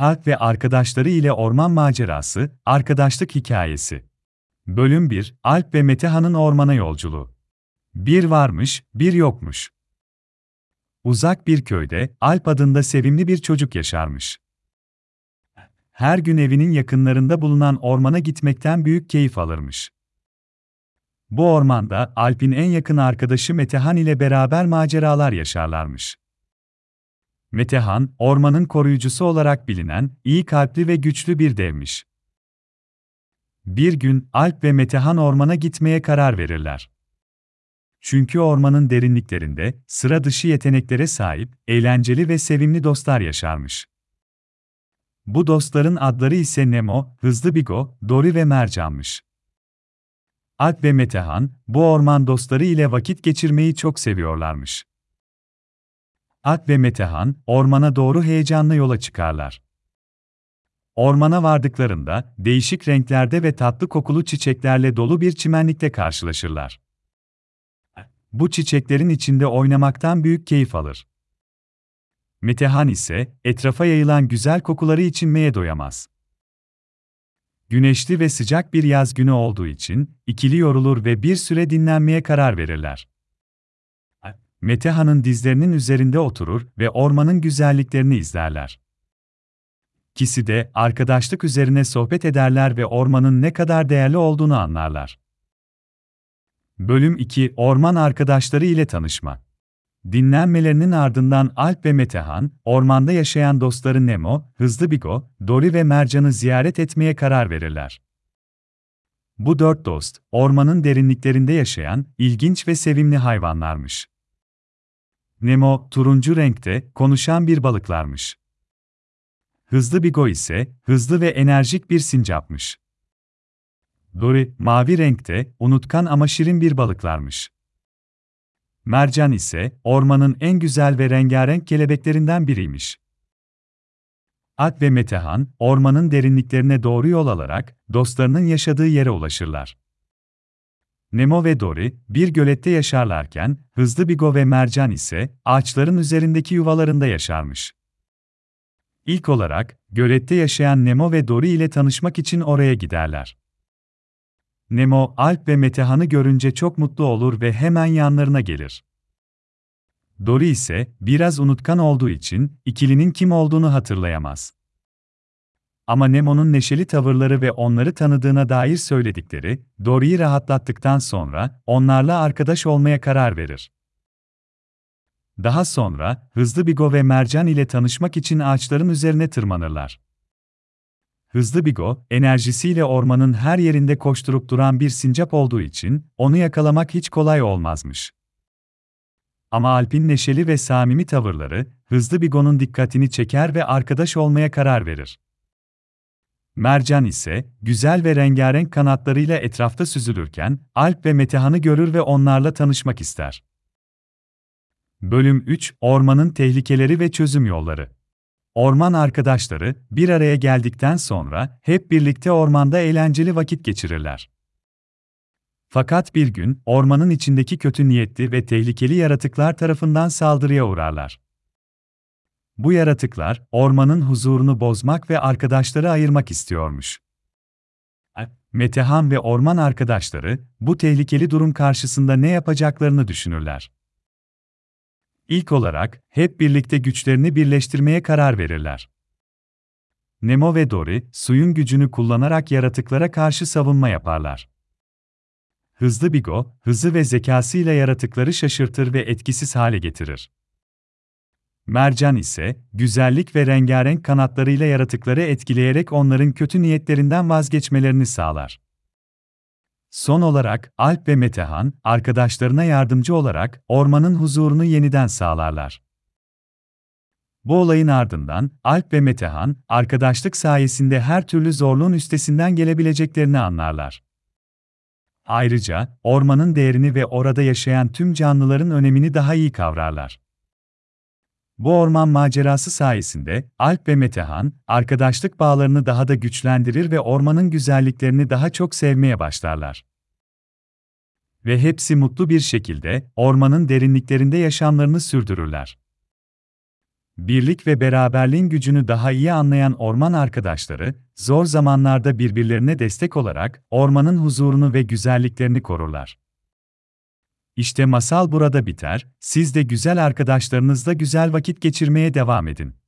Alp ve arkadaşları ile Orman Macerası, Arkadaşlık Hikayesi. Bölüm 1, Alp ve Metehan'ın ormana yolculuğu. Bir varmış, bir yokmuş. Uzak bir köyde, Alp adında sevimli bir çocuk yaşarmış. Her gün evinin yakınlarında bulunan ormana gitmekten büyük keyif alırmış. Bu ormanda, Alp'in en yakın arkadaşı Metehan ile beraber maceralar yaşarlarmış. Metehan, ormanın koruyucusu olarak bilinen, iyi kalpli ve güçlü bir devmiş. Bir gün, Alp ve Metehan ormana gitmeye karar verirler. Çünkü ormanın derinliklerinde, sıra dışı yeteneklere sahip, eğlenceli ve sevimli dostlar yaşarmış. Bu dostların adları ise Nemo, Hızlı Bigo, Dori ve Mercan'mış. Alp ve Metehan, bu orman dostları ile vakit geçirmeyi çok seviyorlarmış. Alp ve Metehan, ormana doğru heyecanla yola çıkarlar. Ormana vardıklarında, değişik renklerde ve tatlı kokulu çiçeklerle dolu bir çimenlikte karşılaşırlar. Bu çiçeklerin içinde oynamaktan büyük keyif alır. Metehan ise, etrafa yayılan güzel kokuları içinmeye doyamaz. Güneşli ve sıcak bir yaz günü olduğu için, ikili yorulur ve bir süre dinlenmeye karar verirler. Metehan'ın dizlerinin üzerinde oturur ve ormanın güzelliklerini izlerler. İkisi de arkadaşlık üzerine sohbet ederler ve ormanın ne kadar değerli olduğunu anlarlar. Bölüm 2, Orman Arkadaşları ile Tanışma. Dinlenmelerinin ardından Alp ve Metehan, ormanda yaşayan dostları Nemo, Hızlı Bigo, Dori ve Mercan'ı ziyaret etmeye karar verirler. Bu dört dost, ormanın derinliklerinde yaşayan, ilginç ve sevimli hayvanlarmış. Nemo, turuncu renkte, konuşan bir balıklarmış. Hızlı Bigo ise, hızlı ve enerjik bir sincapmış. Dori, mavi renkte, unutkan ama şirin bir balıklarmış. Mercan ise, ormanın en güzel ve rengarenk kelebeklerinden biriymiş. Alp ve Metehan, ormanın derinliklerine doğru yol alarak, dostlarının yaşadığı yere ulaşırlar. Nemo ve Dori, bir gölette yaşarlarken, Hızlı Bigo ve Mercan ise, ağaçların üzerindeki yuvalarında yaşarmış. İlk olarak, gölette yaşayan Nemo ve Dori ile tanışmak için oraya giderler. Nemo, Alp ve Metehan'ı görünce çok mutlu olur ve hemen yanlarına gelir. Dori ise, biraz unutkan olduğu için, ikilinin kim olduğunu hatırlayamaz. Ama Nemo'nun neşeli tavırları ve onları tanıdığına dair söyledikleri, Dori'yi rahatlattıktan sonra, onlarla arkadaş olmaya karar verir. Daha sonra, Hızlı Bigo ve Mercan ile tanışmak için ağaçların üzerine tırmanırlar. Hızlı Bigo, enerjisiyle ormanın her yerinde koşturup duran bir sincap olduğu için, onu yakalamak hiç kolay olmazmış. Ama Alp'in neşeli ve samimi tavırları, Hızlı Bigo'nun dikkatini çeker ve arkadaş olmaya karar verir. Mercan ise, güzel ve rengarenk kanatlarıyla etrafta süzülürken, Alp ve Metehan'ı görür ve onlarla tanışmak ister. Bölüm 3, Ormanın Tehlikeleri ve Çözüm Yolları. Orman arkadaşları, bir araya geldikten sonra, hep birlikte ormanda eğlenceli vakit geçirirler. Fakat bir gün, ormanın içindeki kötü niyetli ve tehlikeli yaratıklar tarafından saldırıya uğrarlar. Bu yaratıklar, ormanın huzurunu bozmak ve arkadaşları ayırmak istiyormuş. Metehan ve orman arkadaşları, bu tehlikeli durum karşısında ne yapacaklarını düşünürler. İlk olarak, hep birlikte güçlerini birleştirmeye karar verirler. Nemo ve Dori, suyun gücünü kullanarak yaratıklara karşı savunma yaparlar. Hızlı Bigo, hızı ve zekasıyla yaratıkları şaşırtır ve etkisiz hale getirir. Mercan ise, güzellik ve rengarenk kanatlarıyla yaratıkları etkileyerek onların kötü niyetlerinden vazgeçmelerini sağlar. Son olarak, Alp ve Metehan, arkadaşlarına yardımcı olarak, ormanın huzurunu yeniden sağlarlar. Bu olayın ardından, Alp ve Metehan, arkadaşlık sayesinde her türlü zorluğun üstesinden gelebileceklerini anlarlar. Ayrıca, ormanın değerini ve orada yaşayan tüm canlıların önemini daha iyi kavrarlar. Bu orman macerası sayesinde, Alp ve Metehan, arkadaşlık bağlarını daha da güçlendirir ve ormanın güzelliklerini daha çok sevmeye başlarlar. Ve hepsi mutlu bir şekilde, ormanın derinliklerinde yaşamlarını sürdürürler. Birlik ve beraberliğin gücünü daha iyi anlayan orman arkadaşları, zor zamanlarda birbirlerine destek olarak ormanın huzurunu ve güzelliklerini korurlar. İşte masal burada biter, siz de güzel arkadaşlarınızla güzel vakit geçirmeye devam edin.